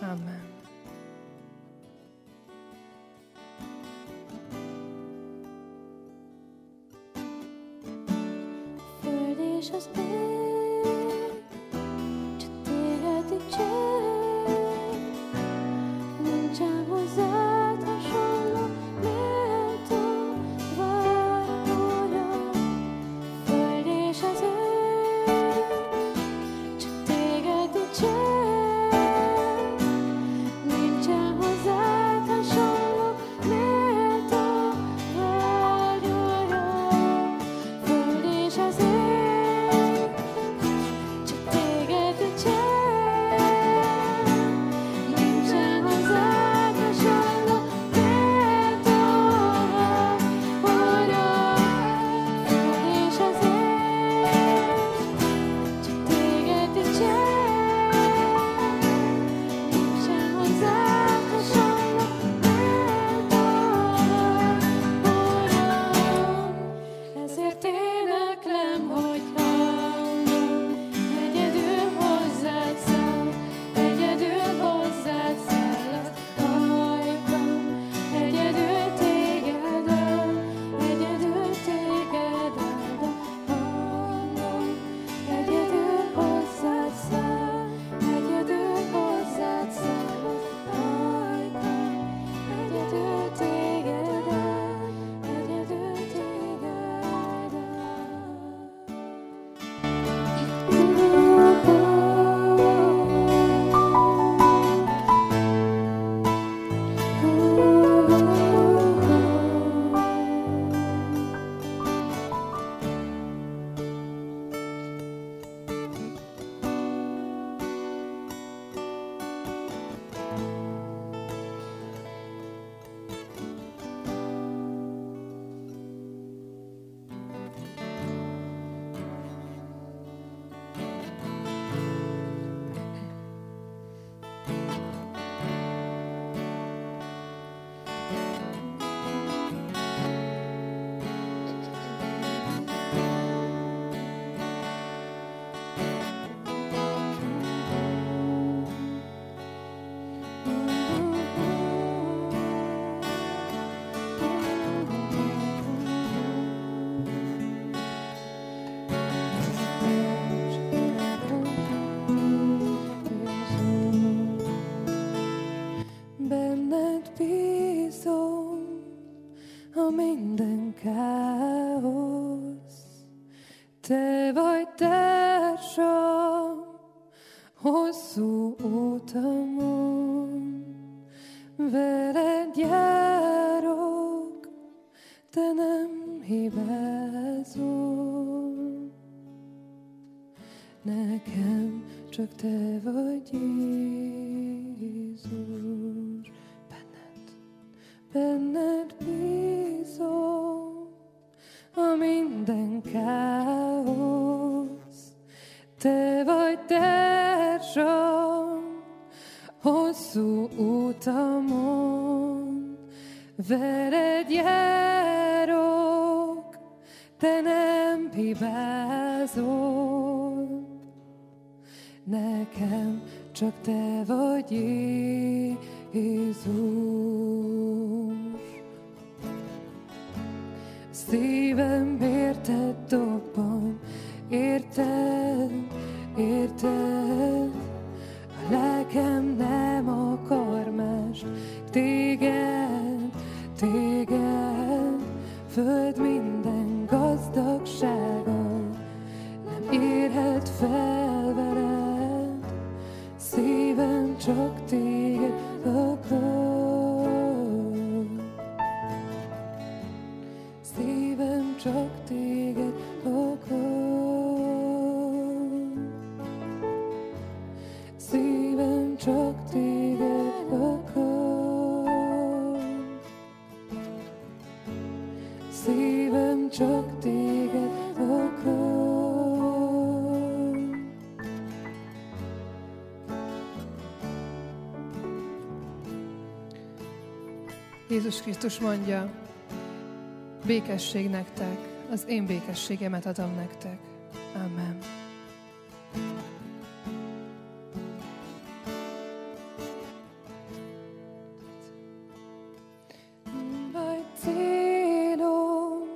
Amen. benned bízom, a minden káosz. Te vagy társam hosszú utamon, veled járok, te nem hibázol. Nekem csak te vagy Jézus, benned bízom, a minden káosz. Te vagy társam hosszú utamon, veled járok, te nem hibázol. Nekem csak te vagy Jézus. Szívem érted dobban, érted. A lelkem nem akar mást, téged. Föld minden gazdagsága nem érhet fel veled. Szívem csak téged akar. Szívem csak téged akar. Szívem csak téged akar. Szívem csak téged akar. Jézus Krisztus mondja, békesség nektek, az én békességemet adom nektek. Amen. Vagy célom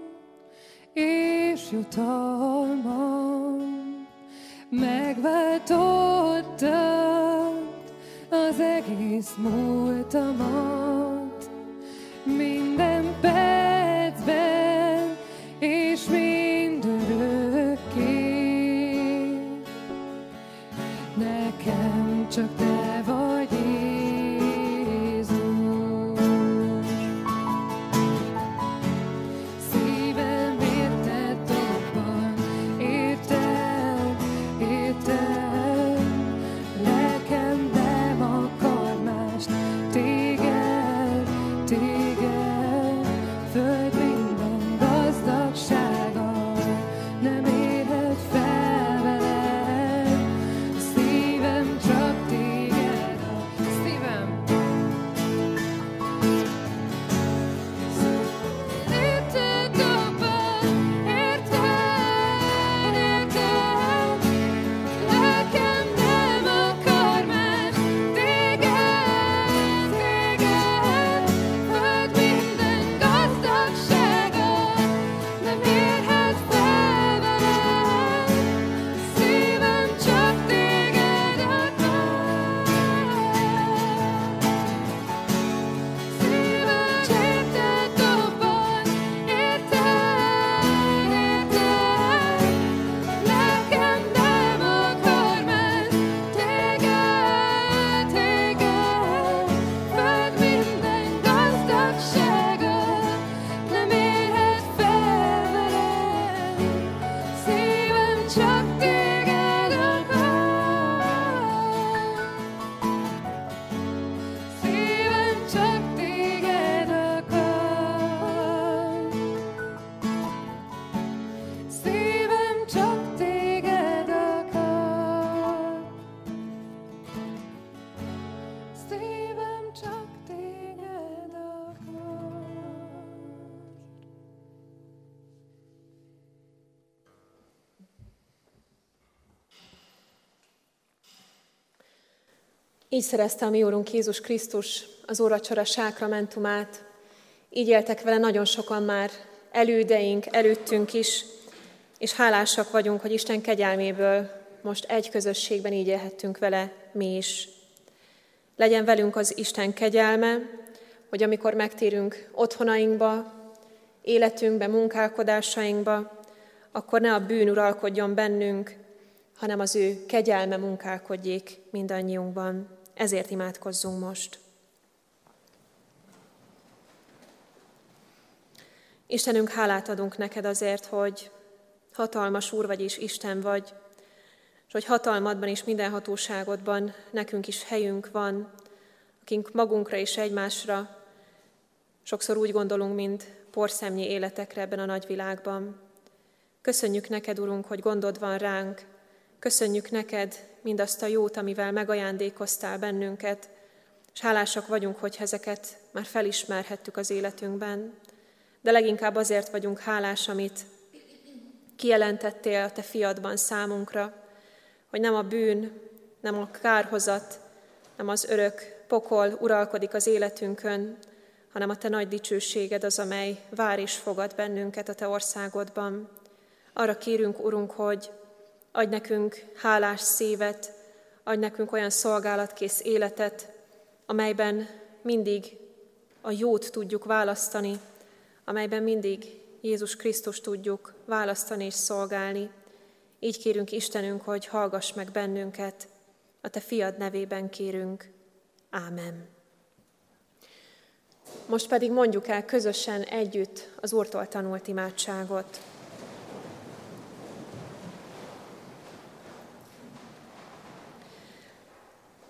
és jutalmam, megváltottad az egész múltamat, minden percben és mindörökké. Nekem csak te vagy Jézus. Szívem érted dobban, érted. Lelkem nem akar mást, téged. Föld minden gazdagsága nem érhet fel veled. Szívem csak téged ad. Szívem. Érted dobban, érted. Lelkem nem akar más, téged. Föld minden gazdagsága nem érhet fel veled. Szívem csak téged akar. Szívem érted dobban, érted. Lelkem nem akar már téged. Föld minden gazdagsága nem érhet fel veled. Szívem csak téged akar. Szívem csak téged akar. Szívem csak téged akar. Szívem csak téged akar. Így szerezte a mi Úrunk Jézus Krisztus az úrvacsora sákramentumát. Így éltek vele nagyon sokan már elődeink, előttünk is, és hálásak vagyunk, hogy Isten kegyelméből most egy közösségben így élhettünk vele mi is. Legyen velünk az Isten kegyelme, hogy amikor megtérünk otthonainkba, életünkbe, munkálkodásainkba, akkor ne a bűn uralkodjon bennünk, hanem az ő kegyelme munkálkodjék mindannyiunkban. Ezért imádkozzunk most. Istenünk, hálát adunk neked azért, hogy hatalmas Úr vagy és Isten vagy, és hogy hatalmadban és minden hatóságodban nekünk is helyünk van, akink magunkra és egymásra sokszor úgy gondolunk, mint porszemnyi életekre ebben a nagy világban. Köszönjük neked, Urunk, hogy gondod van ránk, köszönjük neked mindazt a jót, amivel megajándékoztál bennünket, és hálásak vagyunk, hogy ezeket már felismerhettük az életünkben, de leginkább azért vagyunk hálás, amit kijelentettél a te fiadban számunkra, hogy nem a bűn, nem a kárhozat, nem az örök pokol uralkodik az életünkön, hanem a te nagy dicsőséged az, amely vár és fogad bennünket a te országodban. Arra kérünk, Urunk, hogy adj nekünk hálás szívet, adj nekünk olyan szolgálatkész életet, amelyben mindig a jót tudjuk választani, amelyben mindig Jézus Krisztus tudjuk választani és szolgálni. Így kérünk, Istenünk, hogy hallgass meg bennünket, a te fiad nevében kérünk. Ámen. Most pedig mondjuk el közösen együtt az Úrtól tanult imádságot.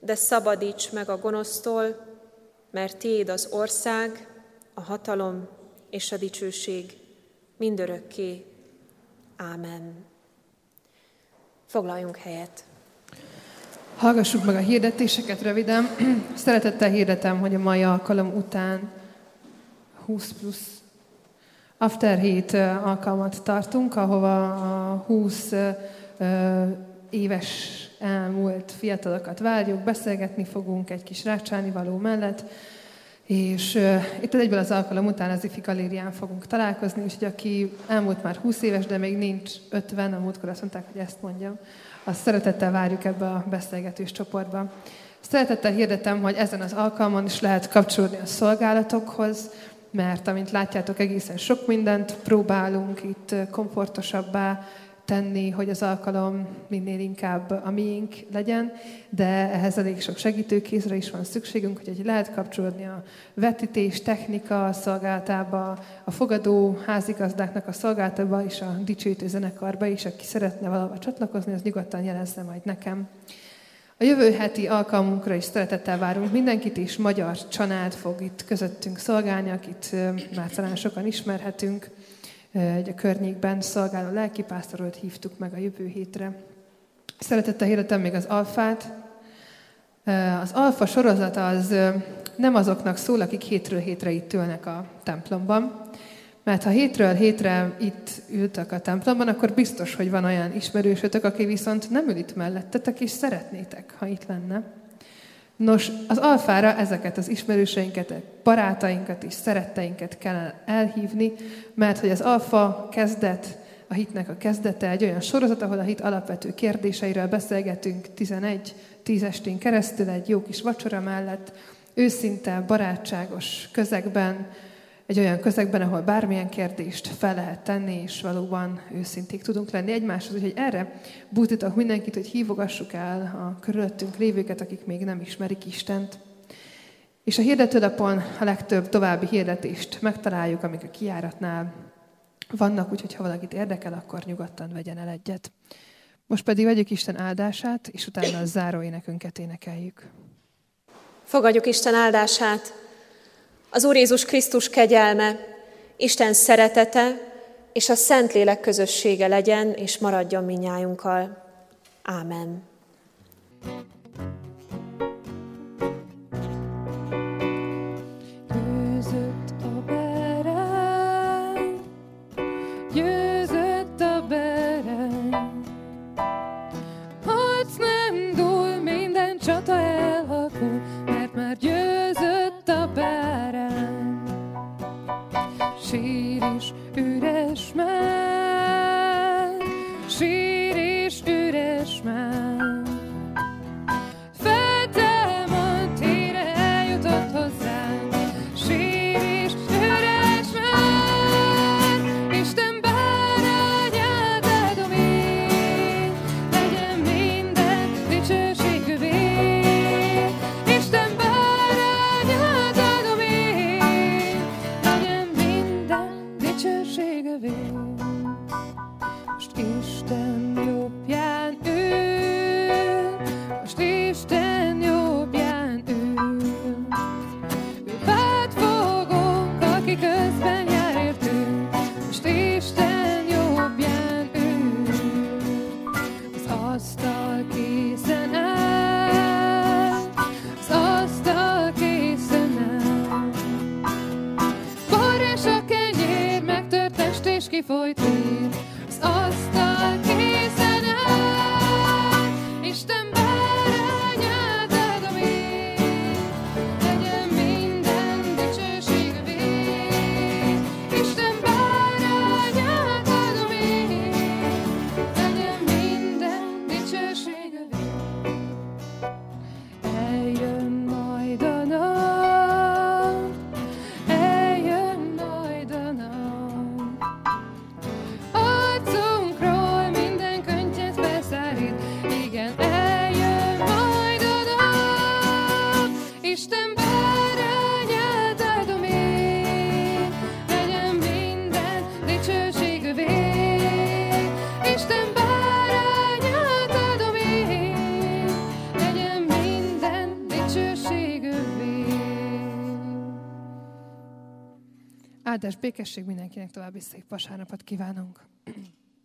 de szabadíts meg a gonosztól, mert tiéd az ország, a hatalom és a dicsőség mindörökké. Ámen. Foglaljunk helyet. Hallgassuk meg a hirdetéseket röviden. Szeretettel hirdetem, hogy a mai alkalom után 20+ After 7 alkalmat tartunk, ahova a 20 éves elmúlt fiatalokat várjuk, beszélgetni fogunk egy kis rácsálnivaló mellett, és itt egyből az alkalom után az IFI galérián fogunk találkozni, úgyhogy aki elmúlt már 20 éves, de még nincs 50, a múltkor azt mondták, hogy ezt mondjam, azt szeretettel várjuk ebbe a beszélgetős csoportba. Szeretettel hirdetem, hogy ezen az alkalmon is lehet kapcsolódni a szolgálatokhoz, mert amint látjátok, egészen sok mindent próbálunk itt komfortosabbá tenni, hogy az alkalom minél inkább a miénk legyen, de ehhez elég sok segítőkézre is van szükségünk, hogy lehet kapcsolódni a vetítés, technika szolgálatába, a fogadó házigazdáknak a szolgálatába és a dicsőítő zenekarba is, aki szeretne valahova csatlakozni, az nyugodtan jelezze majd nekem. A jövő heti alkalmunkra is szeretettel várunk mindenkit, és magyar család fog itt közöttünk szolgálni, akit már talán sokan ismerhetünk. Egy a környékben szolgáló lelkipásztorolt hívtuk meg a jövő hétre. Szeretettel hirdetem még az Alfát. Az Alfa sorozat az nem azoknak szól, akik hétről hétre itt ülnek a templomban, mert ha hétről hétre itt ültök a templomban, akkor biztos, hogy van olyan ismerősötök, aki viszont nem ül itt mellettetek, és szeretnétek, ha itt lenne. Nos, az Alfára ezeket az ismerőseinket, barátainkat és szeretteinket kell elhívni, mert hogy az Alfa kezdet, a hitnek a kezdete egy olyan sorozat, ahol a hit alapvető kérdéseiről beszélgetünk 11-10 estén keresztül egy jó kis vacsora mellett, őszinte, barátságos közegben, egy olyan közegben, ahol bármilyen kérdést fel lehet tenni, és valóban őszinték tudunk lenni egymáshoz. Úgyhogy erre bújtítok mindenkit, hogy hívogassuk el a körülöttünk lévőket, akik még nem ismerik Istent. És a hirdetőlapon a legtöbb további hirdetést megtaláljuk, amik a kijáratnál vannak, úgyhogy ha valakit érdekel, akkor nyugodtan vegyen el egyet. Most pedig vegyük Isten áldását, és utána a záró énekünket énekeljük. Fogadjuk Isten áldását! Az Úr Jézus Krisztus kegyelme, Isten szeretete és a Szentlélek közössége legyen és maradjon mindnyájunkkal. Ámen. és kifolyt vír, az asztal készen áll, Isten bárányát áldom én, legyen minden dicsőség a vég. Isten bárányát áldom én, legyen minden dicsőség a vég. Eljön majd a nap, eljön majd a nap. Arcunkról minden könnyet felszárít, igen, eljön majd a nap. Isten bárányát áldom én, legyen minden dicsőség övé. Isten bárányát áldom én, legyen minden dicsőség övé. Áldás, békesség mindenkinek, további szép vasárnapot kívánunk!